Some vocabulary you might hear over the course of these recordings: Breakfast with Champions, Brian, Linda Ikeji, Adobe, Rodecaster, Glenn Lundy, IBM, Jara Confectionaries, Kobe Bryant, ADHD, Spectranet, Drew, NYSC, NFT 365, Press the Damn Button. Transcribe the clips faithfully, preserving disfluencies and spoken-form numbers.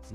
It's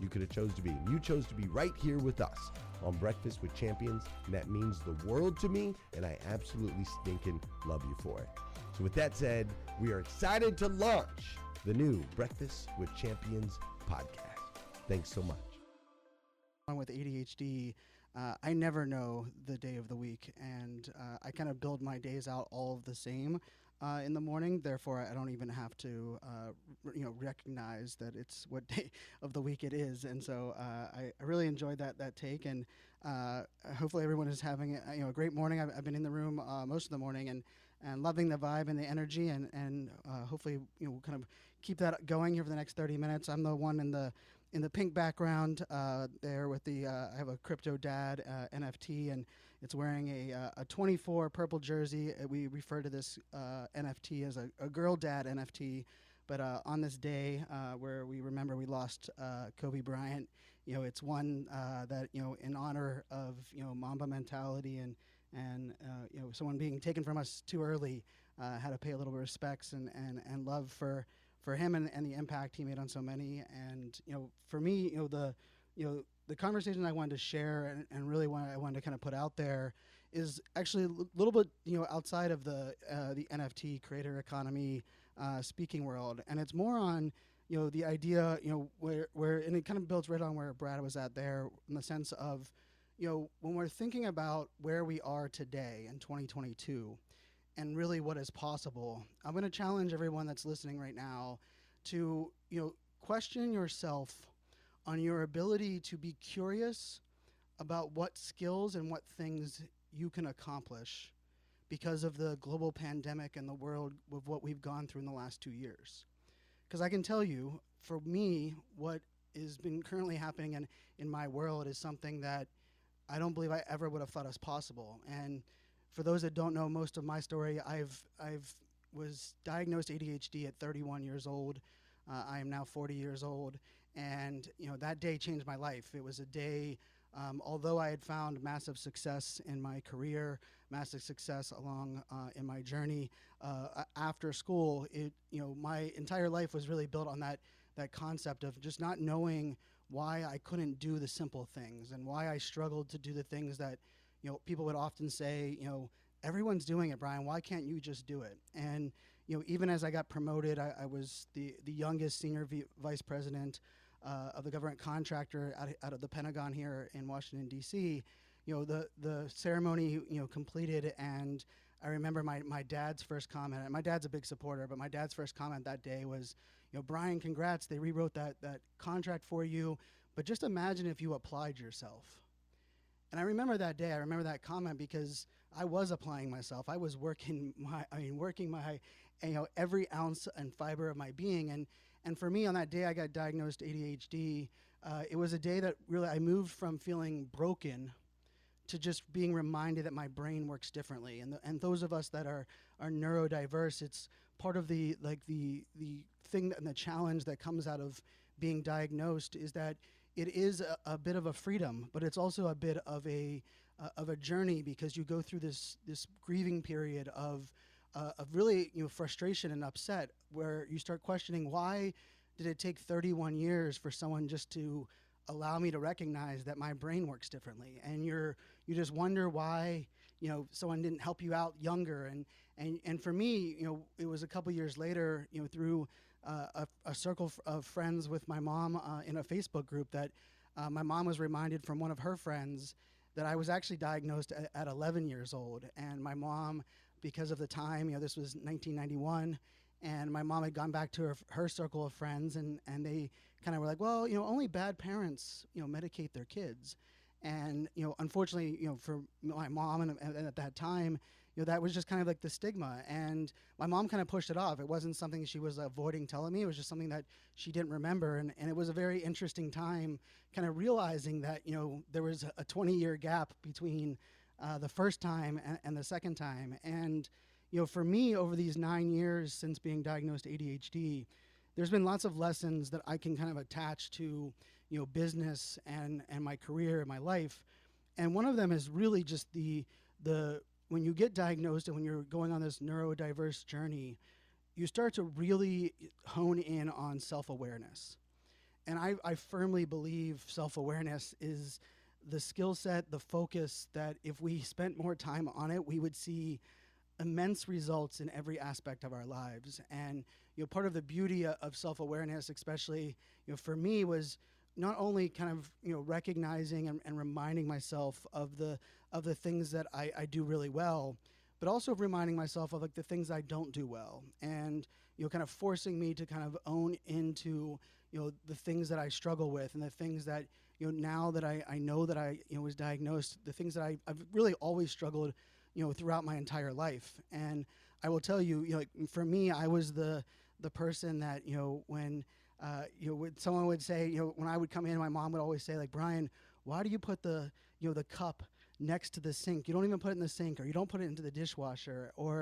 you could have chose to be. You chose to be right here with us on Breakfast with Champions, and that means the world to me, and I absolutely stinking love you for it. So with that said, we are excited to launch the new Breakfast with Champions podcast. Thanks so much. With A D H D, uh, I never know the day of the week, and uh, I kind of build my days out all of the same. Uh, in the morning, therefore, I don't even have to, uh, you know, recognize that it's what day of the week it is, and so uh, I, I really enjoyed that that take, and uh, hopefully everyone is having a, you know a great morning. I've, I've been in the room uh, most of the morning, and, and loving the vibe and the energy, and and uh, hopefully you know we'll kind of keep that going here for the next thirty minutes. I'm the one in the in the pink background uh, there with the uh, I have a crypto dad uh, N F T, and it's wearing a uh, a twenty-four purple jersey. We refer to this uh, N F T as a, a girl dad N F T, but uh, on this day uh, where we remember we lost uh, Kobe Bryant, you know it's one uh, that you know in honor of you know Mamba mentality and and uh, you know someone being taken from us too early. Uh, had to pay a little bit of respects and and and love for. for him and, and the impact he made on so many. And, you know, for me, you know, the, you know, the conversation I wanted to share and, and really what I wanted to kind of put out there is actually a little bit, you know, outside of the, uh, the N F T creator economy, uh, speaking world. And it's more on, you know, the idea, you know, where, where, and it kind of builds right on where Brad was at there, in the sense of, you know, when we're thinking about where we are today in twenty twenty-two and really what is possible, I'm going to challenge everyone that's listening right now to, you know, question yourself on your ability to be curious about what skills and what things you can accomplish because of the global pandemic and the world of what we've gone through in the last two years. Because I can tell you, for me, what has been currently happening in, in my world is something that I don't believe I ever would have thought is possible. And for those that don't know most of my story, I've I've was diagnosed A D H D at thirty-one years old. Uh, I am now forty years old, and you know, that day changed my life. It was a day, um, although I had found massive success in my career, massive success along uh, in my journey uh, after school. It you know, my entire life was really built on that that concept of just not knowing why I couldn't do the simple things, and why I struggled to do the things that, you know, people would often say, you know, everyone's doing it, Brian, why can't you just do it? And, you know, even as I got promoted, I, I was the, the youngest senior v vice president uh, of the government contractor out, out of the Pentagon here in Washington, D C You know, the, the ceremony, you know, completed, and I remember my, my dad's first comment, and my dad's a big supporter, but my dad's first comment that day was, you know, Brian, congrats, they rewrote that, that contract for you, but just imagine if you applied yourself. And I remember that day, I remember that comment, because I was applying myself. I was working my, I mean, working my, you know, every ounce and fiber of my being. And, and for me, on that day I got diagnosed A D H D, uh, it was a day that really, I moved from feeling broken to just being reminded that my brain works differently. And, the, and those of us that are, are neurodiverse, it's part of the, like the, the thing that, and the challenge that comes out of being diagnosed is that it is a, a bit of a freedom, but it's also a bit of a uh, of a journey, because you go through this this grieving period of uh, of really, you know, frustration and upset, where you start questioning, why did it take thirty-one years for someone just to allow me to recognize that my brain works differently? And you're you just wonder why, you know, someone didn't help you out younger. And and and for me, you know, it was a couple years later, you know, through Uh, a, a circle f of friends with my mom uh, in a Facebook group, that uh, my mom was reminded from one of her friends that I was actually diagnosed at, at eleven years old. And my mom, because of the time, you know, this was nineteen ninety-one, and my mom had gone back to her, her circle of friends, and, and they kind of were like, well, you know, only bad parents, you know, medicate their kids. And, you know, unfortunately, you know, for my mom and, and at that time, you know, that was just kind of like the stigma. And my mom kind of pushed it off. It wasn't something she was avoiding telling me. It was just something that she didn't remember. And, and it was a very interesting time kind of realizing that, you know, there was a twenty-year gap between uh, the first time and, and the second time. And, you know, for me, over these nine years since being diagnosed A D H D, there's been lots of lessons that I can kind of attach to, you know, business and, and my career and my life. And one of them is really just the, the, when you get diagnosed and when you're going on this neurodiverse journey, you start to really hone in on self-awareness. And I, I firmly believe self-awareness is the skill set, the focus, that if we spent more time on it, we would see immense results in every aspect of our lives. And, you know, part of the beauty of self-awareness, especially, you know, for me, was not only kind of, you know, recognizing and, and reminding myself of the of the things that I, I do really well, but also reminding myself of like the things I don't do well, and, you know, kind of forcing me to kind of own into, you know, the things that I struggle with, and the things that, you know, now that I, I know that I, you know, was diagnosed, the things that I, I've really always struggled, you know, throughout my entire life. And I will tell you, you know, like for me, I was the the person that, you know, when Uh, you know, would, someone would say, you know, when I would come in, my mom would always say, like, Brian, why do you put the, you know, the cup next to the sink? You don't even put it in the sink, or you don't put it into the dishwasher, or,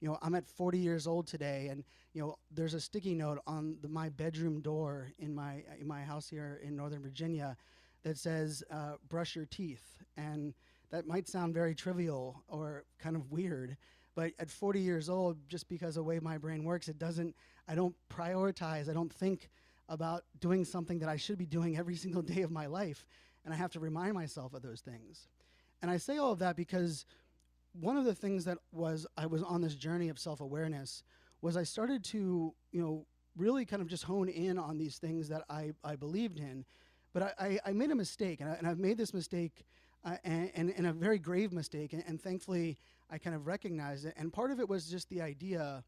you know, I'm at forty years old today, and, you know, there's a sticky note on the, my bedroom door in my in my house here in Northern Virginia that says, uh, brush your teeth. And that might sound very trivial or kind of weird, but at forty years old, just because of the way my brain works, it doesn't, I don't prioritize, I don't think about doing something that I should be doing every single day of my life, and I have to remind myself of those things. And I say all of that because one of the things that was, I was on this journey of self-awareness was I started to, you know, really kind of just hone in on these things that I, I believed in. But I, I, I made a mistake, and, I, and I've made this mistake, uh, and, and, and a very grave mistake, and, and thankfully I kind of recognized it. And part of it was just the idea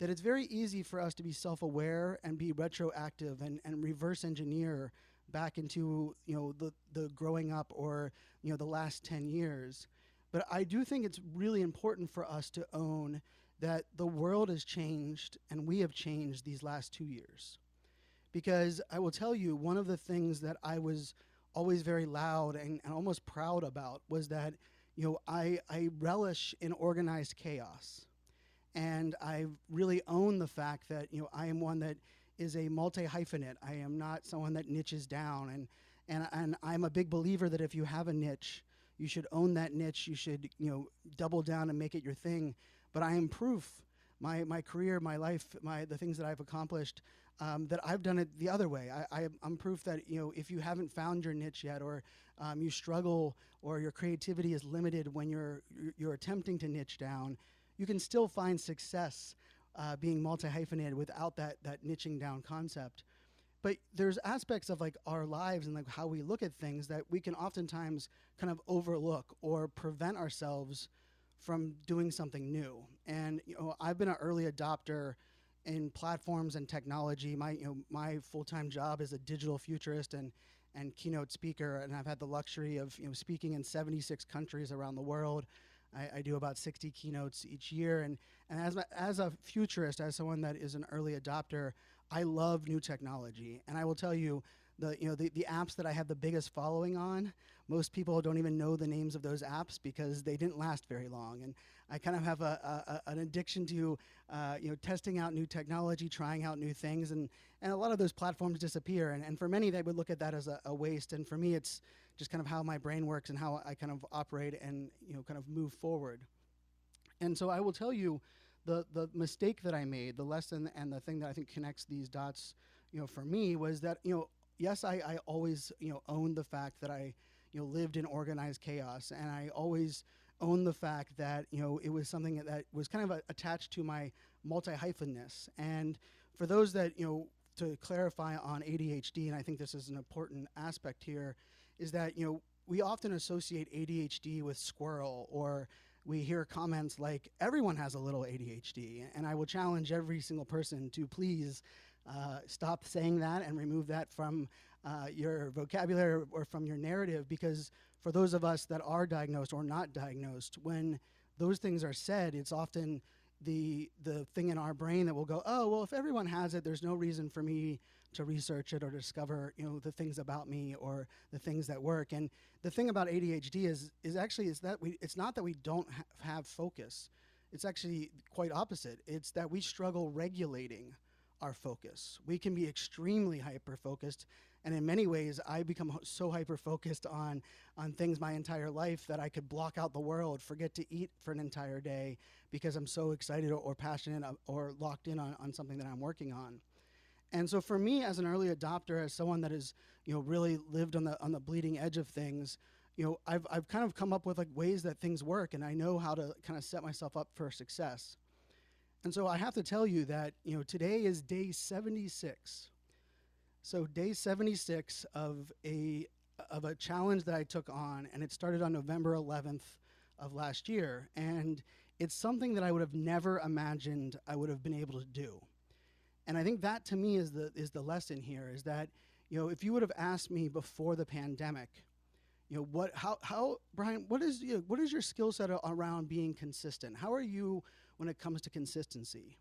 that it's very easy for us to be self-aware and be retroactive and, and reverse engineer back into, you know, the, the growing up or, you know, the last ten years. But I do think it's really important for us to own that the world has changed and we have changed these last two years. Because I will tell you, one of the things that I was always very loud and, and almost proud about was that, you know, I, I relish in organized chaos. And I really own the fact that, you know, I am one that is a multi-hyphenate. I am not someone that niches down. And, and, and I'm a big believer that if you have a niche, you should own that niche. You should, you know, double down and make it your thing. But I am proof. My, my career, my life, my the things that I've accomplished, Um, that I've done it the other way. I, I, I'm proof that, you know, if you haven't found your niche yet, or um, you struggle, or your creativity is limited when you're, you're attempting to niche down, you can still find success uh, being multi-hyphenated without that, that niching down concept. But there's aspects of like our lives and like how we look at things that we can oftentimes kind of overlook or prevent ourselves from doing something new. And, you know, I've been an early adopter in platforms and technology. My, you know, my full-time job is a digital futurist and, and keynote speaker, and I've had the luxury of, you know, speaking in seventy-six countries around the world. I, I do about sixty keynotes each year, and, and as, my, as a futurist, as someone that is an early adopter, I love new technology. And I will tell you, the, you know, the, the apps that I have the biggest following on, most people don't even know the names of those apps because they didn't last very long. And I kind of have a, a, a, an addiction to uh, you know, testing out new technology, trying out new things, and, and a lot of those platforms disappear. And, and for many, they would look at that as a, a waste. And for me, it's just kind of how my brain works and how I kind of operate and, you know, kind of move forward. And so I will tell you, the, the mistake that I made, the lesson and the thing that I think connects these dots, you know, for me was that, you know, yes, I, I always, you know, owned the fact that I, you know, lived in organized chaos, and I always owned the fact that, you know, it was something that, that was kind of a, attached to my multi-hyphenness. And for those that, you know, to clarify on A D H D, and I think this is an important aspect here, is that, you know, we often associate A D H D with squirrel, or we hear comments like, everyone has a little A D H D, and I will challenge every single person to please Uh, stop saying that and remove that from uh, your vocabulary or, or from your narrative, because for those of us that are diagnosed or not diagnosed, when those things are said, it's often the, the thing in our brain that will go, oh, well, if everyone has it, there's no reason for me to research it or discover, you know, the things about me or the things that work. And the thing about A D H D is, is actually is that we, it's not that we don't ha have focus. It's actually quite opposite. It's that we struggle regulating our focus. We can be extremely hyper-focused, and in many ways I become ho so hyper-focused on on things my entire life that I could block out the world, forget to eat for an entire day because I'm so excited or, or passionate or locked in on, on something that I'm working on. And so for me, as an early adopter, as someone that has, you know, really lived on the on the bleeding edge of things, you know, I've, I've kind of come up with like ways that things work, and I know how to kind of set myself up for success. And so I have to tell you that, you know, today is day seventy-six. So day seventy-six of a of a challenge that I took on, and it started on November eleventh of last year. And it's something that I would have never imagined I would have been able to do. And I think that to me is the is the lesson here, is that, you know, if you would have asked me before the pandemic, you know, what how how Brian, what is you know, what is your skill set around being consistent? How are you when it comes to consistency?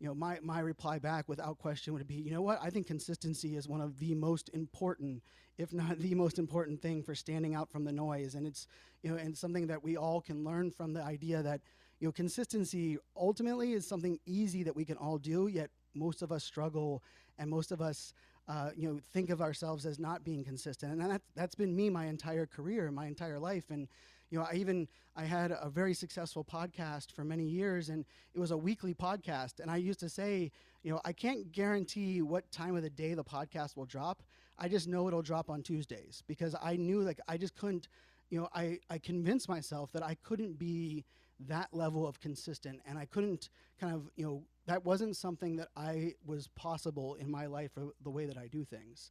You know, my, my reply back without question would be, you know what, I think consistency is one of the most important, if not the most important thing for standing out from the noise. And it's, you know, and something that we all can learn from, the idea that, you know, consistency ultimately is something easy that we can all do, yet most of us struggle, and most of us, uh, you know, think of ourselves as not being consistent. And that, that's been me my entire career, my entire life. And, you know, I even, I had a very successful podcast for many years, and it was a weekly podcast. And I used to say, you know, I can't guarantee what time of the day the podcast will drop. I just know it'll drop on Tuesdays, because I knew, like, I just couldn't, you know, I, I convinced myself that I couldn't be that level of consistent. And I couldn't kind of, you know, that wasn't something that I was possible in my life or the way that I do things.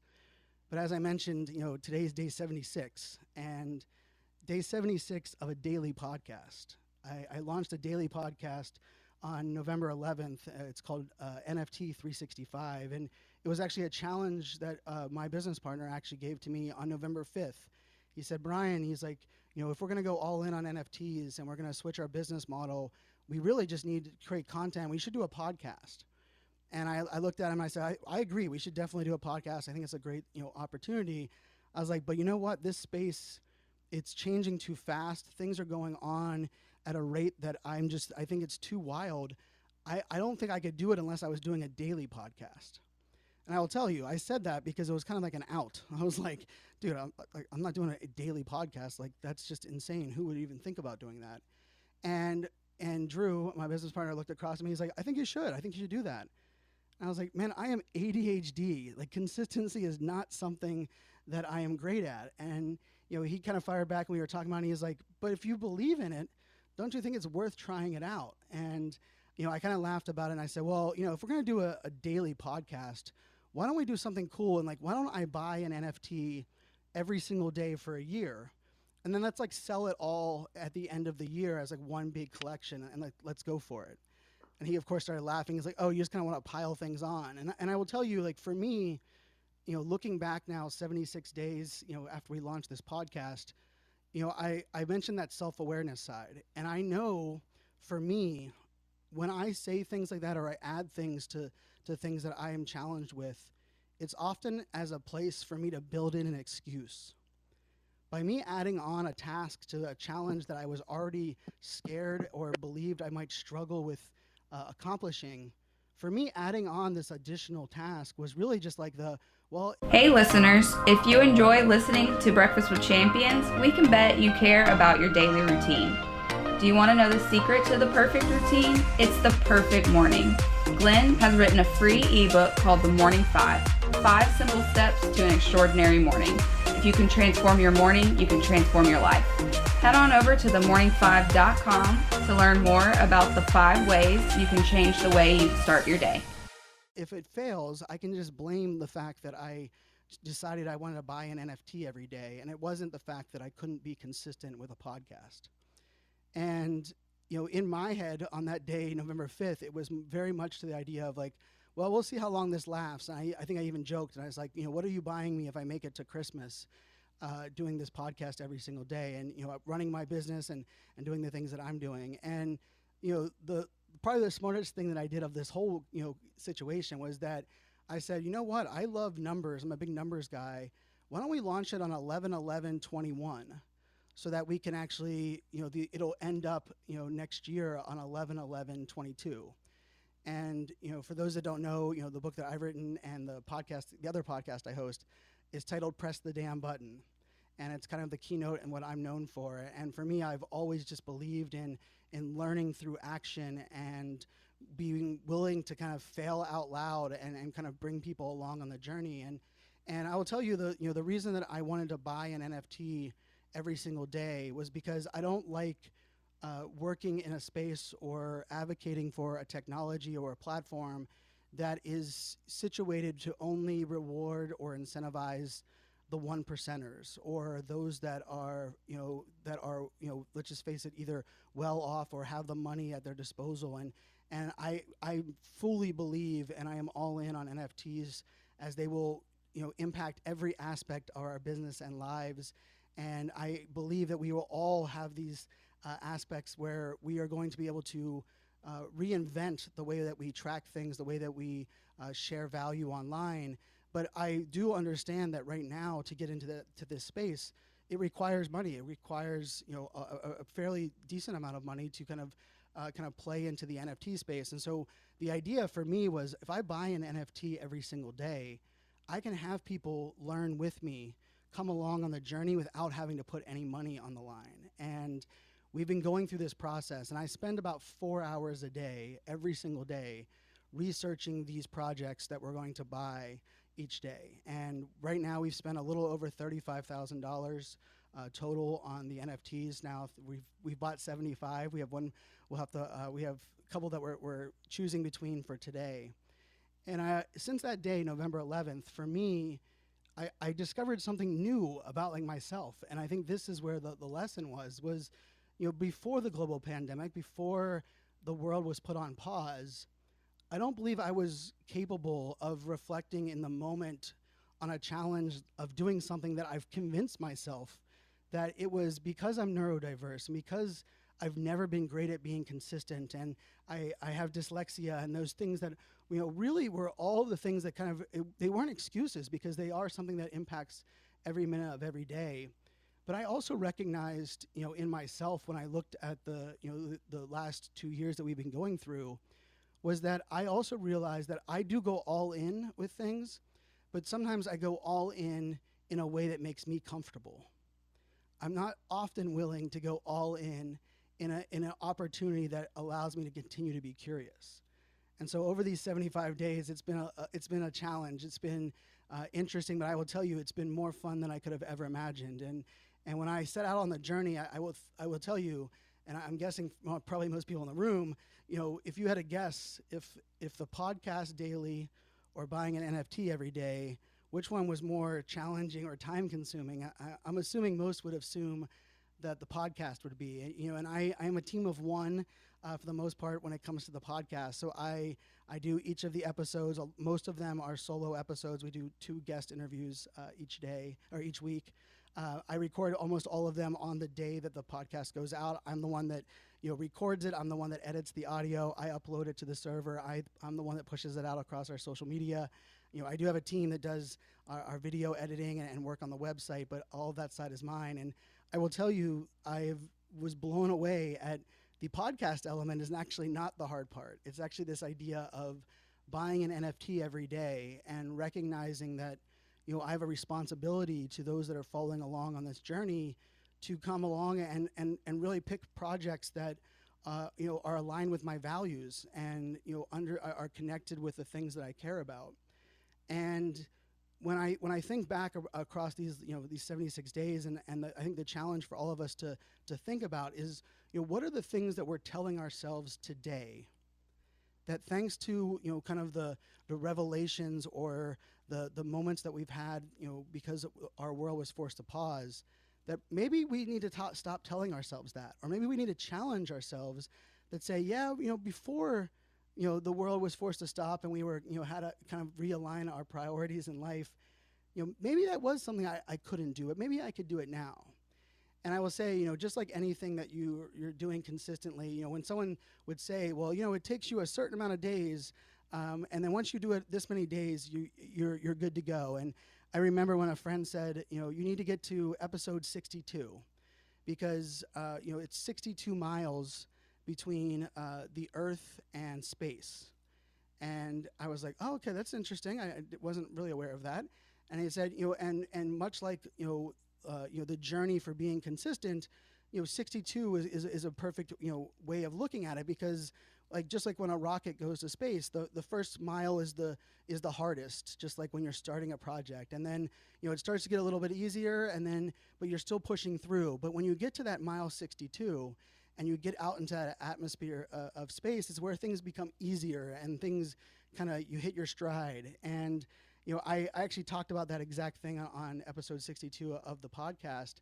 But as I mentioned, you know, today's day seventy-six, and day seventy-six of a daily podcast. I, I launched a daily podcast on November eleventh. Uh, it's called uh, N F T three sixty-five. And it was actually a challenge that uh, my business partner actually gave to me on November fifth. He said, Brian, he's like, you know, if we're going to go all in on N F Ts and we're going to switch our business model, we really just need to create content. We should do a podcast. And I, I looked at him and I said, I, I agree. We should definitely do a podcast. I think it's a great, you know, opportunity. I was like, but you know what? This space, it's changing too fast. Things are going on at a rate that I'm just, I think it's too wild. I, I don't think I could do it unless I was doing a daily podcast. And I will tell you, I said that because it was kind of like an out. I was like, dude, I'm, like, I'm not doing a daily podcast. Like, that's just insane. Who would even think about doing that? And and Drew, my business partner, looked across at me. He's like, I think you should. I think you should do that. And I was like, man, I am A D H D. Like, consistency is not something that I am great at. And, you know, he kind of fired back when we were talking about it. And he was like, but if you believe in it, don't you think it's worth trying it out? And, you know, I kind of laughed about it, and I said, well, you know, if we're going to do a, a daily podcast, why don't we do something cool? And like, why don't I buy an N F T every single day for a year? And then let's like sell it all at the end of the year as like one big collection, and like, let's go for it. And he, of course, started laughing. He's like, oh, you just kind of want to pile things on. And, and I will tell you, like, for me, you know, looking back now, seventy-six days, you know, after we launched this podcast, you know, I, I mentioned that self-awareness side. And I know for me, when I say things like that, or I add things to, to things that I am challenged with, it's often as a place for me to build in an excuse. By me adding on a task to a challenge that I was already scared or believed I might struggle with uh, accomplishing, for me, adding on this additional task was really just like the, well... Hey listeners, if you enjoy listening to Breakfast with Champions, we can bet you care about your daily routine. Do you want to know the secret to the perfect routine? It's the perfect morning. Glenn has written a free ebook called The Morning Five, five simple steps to an extraordinary morning. If you can transform your morning, you can transform your life. Head on over to the morning five dot com to learn more about the five ways you can change the way you start your day. If it fails, I can just blame the fact that I decided I wanted to buy an N F T every day, and it wasn't the fact that I couldn't be consistent with a podcast. And, you know, in my head on that day, November fifth, it was m- very much to the idea of like, well, we'll see how long this lasts. And I, I think I even joked, and I was like, you know, what are you buying me if I make it to Christmas uh, doing this podcast every single day and, you know, running my business and, and doing the things that I'm doing. And, you know, the probably the smartest thing that I did of this whole, you know, situation was that I said, you know what, I love numbers. I'm a big numbers guy. Why don't we launch it on eleven eleven twenty-one? So that we can actually, you know, the, it'll end up, you know, next year on eleven eleven twenty-two. And, you know, for those that don't know, you know, the book that I've written and the podcast, the other podcast I host is titled Press the Damn Button. And it's kind of the keynote and what I'm known for. And for me, I've always just believed in, in learning through action and being willing to kind of fail out loud and, and kind of bring people along on the journey. And, and I will tell you the, you know, the reason that I wanted to buy an N F T every single day was because I don't like uh, working in a space or advocating for a technology or a platform that is situated to only reward or incentivize the one percenters or those that are, you know, that are, you know, let's just face it, either well off or have the money at their disposal. And and I I fully believe, and I am all in on N F Ts as they will, you know, impact every aspect of our business and lives. And I believe that we will all have these uh, aspects where we are going to be able to uh, reinvent the way that we track things, the way that we uh, share value online. But I do understand that right now, to get into the, to this space, it requires money. It requires, you know, a, a fairly decent amount of money to kind of uh, kind of play into the N F T space. And so the idea for me was, if I buy an N F T every single day, I can have people learn with me, come along on the journey without having to put any money on the line. And we've been going through this process, and I spend about four hours a day, every single day, researching these projects that we're going to buy each day. And right now we've spent a little over thirty-five thousand dollars uh, total on the N F Ts now. We've we've bought seventy-five. We have one. We'll have to. Uh, we have a couple that we're we're choosing between for today. And I, since that day, November eleventh, for me, I, I discovered something new about like myself. And I think this is where the, the lesson was, was, you know, before the global pandemic, before the world was put on pause, I don't believe I was capable of reflecting in the moment on a challenge of doing something that I've convinced myself that it was because I'm neurodiverse and because I've never been great at being consistent, and I, I have dyslexia, and those things that, you know, really were all the things that kind of, it, they weren't excuses because they are something that impacts every minute of every day. But I also recognized, you know, in myself when I looked at the, you know, the, the last two years that we've been going through, was that I also realized that I do go all in with things, but sometimes I go all in in a way that makes me comfortable. I'm not often willing to go all in in, a, in an opportunity that allows me to continue to be curious. And so over these seventy-five days, it's been a, uh, it's been a challenge. It's been uh, interesting, but I will tell you, it's been more fun than I could have ever imagined. And, and when I set out on the journey, I, I, will, I will tell you, and I'm guessing well, probably most people in the room, you know, if you had a guess, if, if the podcast daily or buying an N F T every day, which one was more challenging or time consuming, I, I'm assuming most would assume that the podcast would be, and, you know, and I am a team of one uh, for the most part when it comes to the podcast. So I, I do each of the episodes. Uh, most of them are solo episodes. We do two guest interviews uh, each day or each week. Uh, I record almost all of them on the day that the podcast goes out. I'm the one that, you know, records it. I'm the one that edits the audio. I upload it to the server. I, I'm the one that pushes it out across our social media. You know, I do have a team that does our, our video editing and, and work on the website, but all of that side is mine. And I will tell you, I was blown away at the podcast element is actually not the hard part. It's actually this idea of buying an N F T every day and recognizing that, you know, I have a responsibility to those that are following along on this journey to come along and, and, and really pick projects that, uh, you know, are aligned with my values and, you know, under are connected with the things that I care about. And when I, when I think back a across these, you know, these seventy-six days, and, and the, I think the challenge for all of us to, to think about is, you know, what are the things that we're telling ourselves today that thanks to, you know, kind of the, the revelations or the, the moments that we've had, you know, because our world was forced to pause, that maybe we need to ta- stop telling ourselves that, or maybe we need to challenge ourselves that say, yeah, you know, before, you know, the world was forced to stop and we were, you know, had to kind of realign our priorities in life, you know, maybe that was something I, I couldn't do, but maybe I could do it now. And I will say, you know, just like anything that you, you're doing consistently, you know, when someone would say, well, you know, it takes you a certain amount of days, um, and then once you do it this many days, you, you're, you're good to go. And I remember when a friend said, you know, you need to get to episode sixty-two because, uh, you know, it's sixty-two miles between uh, the Earth and space. And I was like, oh, okay, that's interesting. I, I wasn't really aware of that. And he said, you know, and, and much like, you know, Uh, you know, the journey for being consistent, you know, sixty-two is, is, is a perfect, you know, way of looking at it because, like, just like when a rocket goes to space, the, the first mile is the is the hardest, just like when you're starting a project. And then, you know, it starts to get a little bit easier, and then, but you're still pushing through. But when you get to that mile sixty-two and you get out into that atmosphere uh, of space, is where things become easier and things kind of, you hit your stride. And you know, I, I actually talked about that exact thing on, on episode sixty-two of the podcast,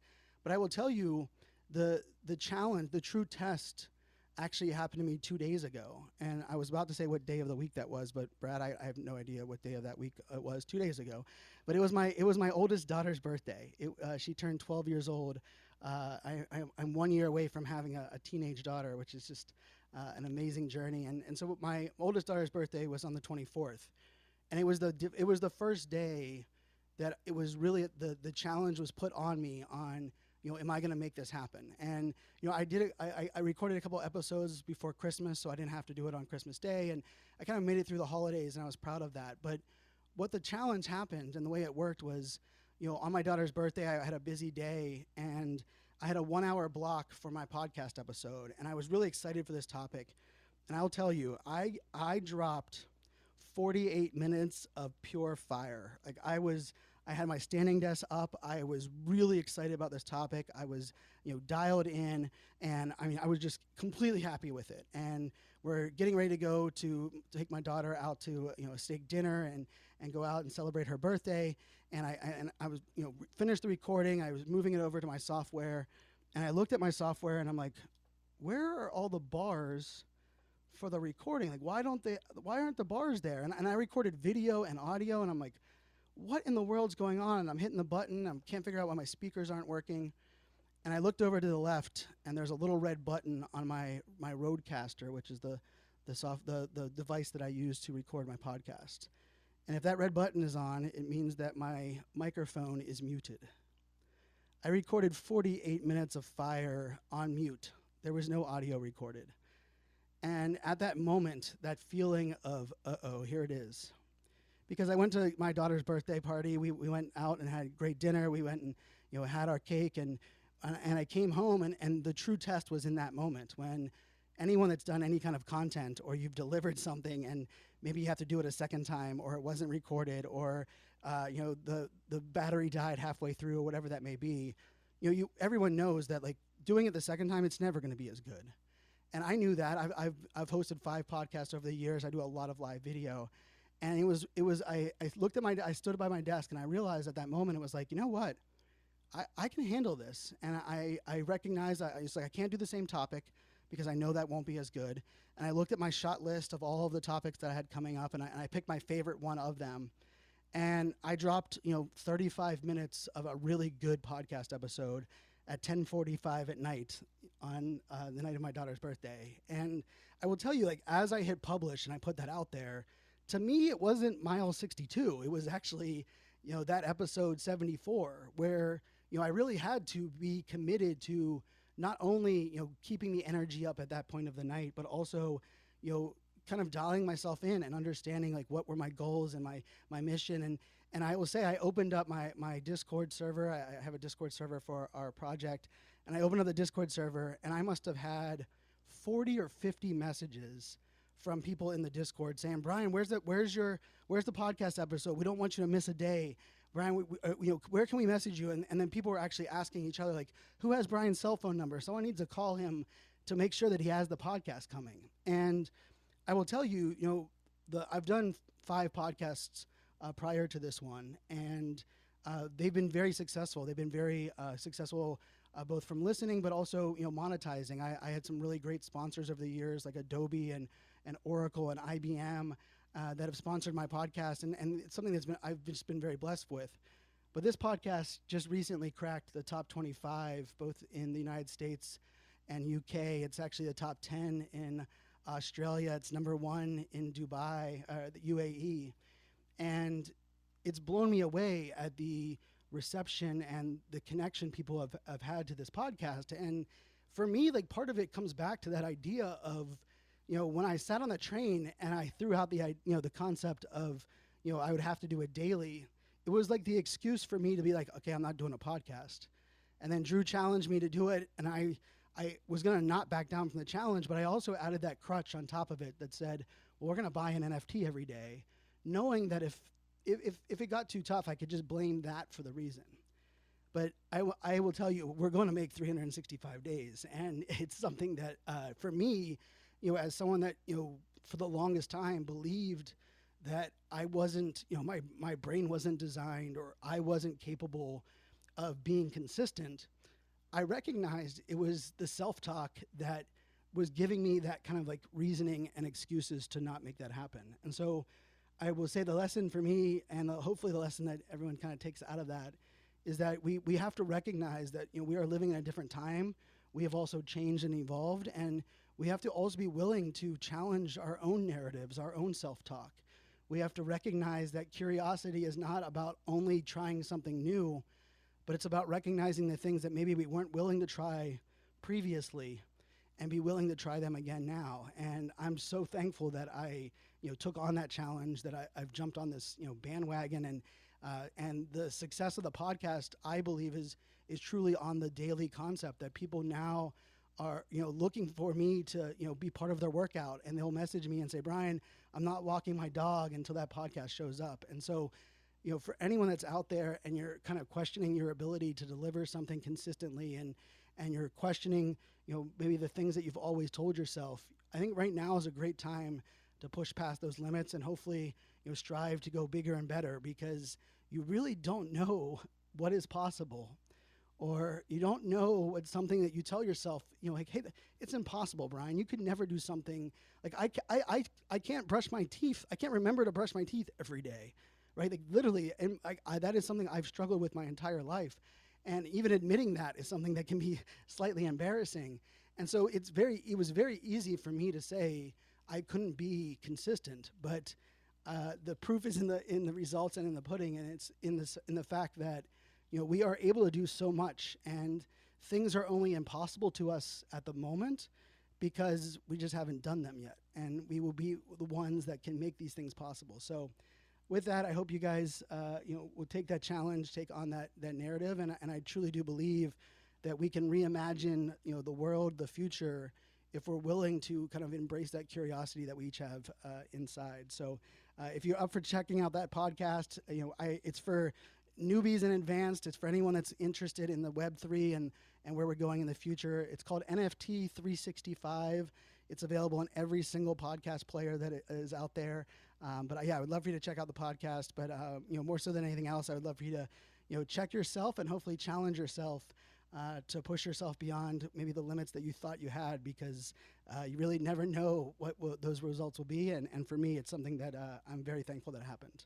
but I will tell you the the challenge, the true test actually happened to me two days ago. And I was about to say what day of the week that was, but Brad, I, I have no idea what day of that week it was two days ago, but it was my, it was my oldest daughter's birthday. It, uh, she turned twelve years old. Uh, I, I, I'm one year away from having a, a teenage daughter, which is just uh, an amazing journey. And, and so my oldest daughter's birthday was on the twenty-fourth. And it was the it was the first day that it was really the the challenge was put on me on, you know, am I going to make this happen? And, you know, I did it, I I recorded a couple episodes before Christmas, so I didn't have to do it on Christmas Day, and I kind of made it through the holidays, and I was proud of that. But what the challenge happened and the way it worked was, you know, on my daughter's birthday, I had a busy day, and I had a one-hour block for my podcast episode, and I was really excited for this topic. And I'll tell you, I I dropped forty-eight minutes of pure fire. Like I was, I had my standing desk up. I was really excited about this topic. I was, you know, dialed in, and I mean, I was just completely happy with it. And we're getting ready to go to take my daughter out to, you know, a steak dinner and and go out and celebrate her birthday. And I, I and I was, you know, finished the recording. I was moving it over to my software, and I looked at my software, and I'm like, where are all the bars for the recording? Like, why don't they? Why aren't the bars there? And and I recorded video and audio, and I'm like, what in the world's going on? And I'm hitting the button. I can't figure out why my speakers aren't working. And I looked over to the left, and there's a little red button on my my Rodecaster, which is the the soft the the device that I use to record my podcast. And if that red button is on, it means that my microphone is muted. I recorded forty-eight minutes of fire on mute. There was no audio recorded. And at that moment, that feeling of uh-oh, here it is. Because I went to my daughter's birthday party, we, we went out and had a great dinner. We went and, you know, had our cake, and and, and I came home, and, and the true test was in that moment when anyone that's done any kind of content, or you've delivered something and maybe you have to do it a second time, or it wasn't recorded, or uh, you know, the the battery died halfway through, or whatever that may be. You know, you everyone knows that, like, doing it the second time, it's never going to be as good. And I knew that. I've I've I've hosted five podcasts over the years. I do a lot of live video. And it was, it was. I, I looked at my, I stood by my desk, and I realized at that moment, it was like, you know what, I, I can handle this. And I, I recognize, I, it's like, I can't do the same topic because I know that won't be as good. And I looked at my shot list of all of the topics that I had coming up, and I, and I picked my favorite one of them. And I dropped, you know, thirty-five minutes of a really good podcast episode at ten forty-five at night on uh, the night of my daughter's birthday. And I will tell you, like, as I hit publish and I put that out there, to me, it wasn't mile sixty-two. It was actually, you know, that episode seventy-four, where, you know, I really had to be committed to not only, you know, keeping the energy up at that point of the night, but also, you know, kind of dialing myself in and understanding, like, what were my goals and my my mission. And and I will say, I opened up my my Discord server. I, I have a Discord server for our project, and I opened up the Discord server, and I must have had forty or fifty messages from people in the Discord saying, Brian, where's the, where's your, where's the podcast episode? We don't want you to miss a day. Brian, we, we, uh, you know, where can we message you? And, and then people were actually asking each other, like, who has Brian's cell phone number? Someone needs to call him to make sure that he has the podcast coming. And I will tell you, you know, the, I've done five podcasts uh, prior to this one, and uh, they've been very successful. They've been very uh, successful Uh, both from listening, but also, you know, monetizing. I, I had some really great sponsors over the years, like Adobe and, and Oracle and I B M, uh, that have sponsored my podcast, and, and it's something that's been, I've just been very blessed with. But this podcast just recently cracked the top twenty-five, both in the United States and U K. It's actually the top ten in Australia. It's number one in Dubai, uh, the U A E. And it's blown me away at the reception and the connection people have, have had to this podcast. And for me, like, part of it comes back to that idea of, you know, when I sat on the train and I threw out the, you know, the concept of, you know, I would have to do it daily. It was like the excuse for me to be like, okay, I'm not doing a podcast. And then Drew challenged me to do it, and I, I was going to not back down from the challenge, but I also added that crutch on top of it that said, well, we're going to buy an N F T every day, knowing that if If, if it got too tough, I could just blame that for the reason. But I, w I will tell you, we're going to make three hundred sixty-five days. And it's something that, uh, for me, you know, as someone that, you know, for the longest time believed that I wasn't, you know, my, my brain wasn't designed, or I wasn't capable of being consistent, I recognized it was the self-talk that was giving me that kind of, like, reasoning and excuses to not make that happen. And so I will say the lesson for me, and uh, hopefully the lesson that everyone kind of takes out of that, is that we, we have to recognize that, you know, we are living in a different time. We have also changed and evolved, and we have to also be willing to challenge our own narratives, our own self-talk. We have to recognize that curiosity is not about only trying something new, but it's about recognizing the things that maybe we weren't willing to try previously, and be willing to try them again now. And I'm so thankful that I, you know, took on that challenge, that I, I've jumped on this, you know, bandwagon, and uh, and the success of the podcast, I believe, is is truly on the daily concept that people now are, you know, looking for me to, you know, be part of their workout, and they'll message me and say, Brian, I'm not walking my dog until that podcast shows up. And so you know, for anyone that's out there and you're kind of questioning your ability to deliver something consistently, and and you're questioning, you know, maybe the things that you've always told yourself, I think right now is a great time to push past those limits and hopefully, you know, strive to go bigger and better, because you really don't know what is possible, or you don't know what something that you tell yourself, you know, like, hey, it's impossible, Brian. You could never do something like I, I, I, I can't brush my teeth. I can't remember to brush my teeth every day, right? Like literally, and I, I, that is something I've struggled with my entire life. And even admitting that is something that can be slightly embarrassing. And so it's very, it was very easy for me to say I couldn't be consistent, but uh, the proof is in the in the results and in the pudding, and it's in this in the fact that, you know, we are able to do so much, and things are only impossible to us at the moment because we just haven't done them yet, and we will be the ones that can make these things possible. So with that, I hope you guys, uh, you know, will take that challenge, take on that, that narrative, and, and I truly do believe that we can reimagine, you know, the world, the future, if we're willing to kind of embrace that curiosity that we each have uh, inside. So uh, if you're up for checking out that podcast, uh, you know, I, it's for newbies and advanced. It's for anyone that's interested in the Web three and, and where we're going in the future. It's called N F T three sixty-five. It's available on every single podcast player that is out there. Um, but uh, yeah, I would love for you to check out the podcast. But uh, you know, more so than anything else, I would love for you to, you know, check yourself and hopefully challenge yourself uh, to push yourself beyond maybe the limits that you thought you had, because uh, you really never know what will those results will be. And, and for me, it's something that uh, I'm very thankful that happened.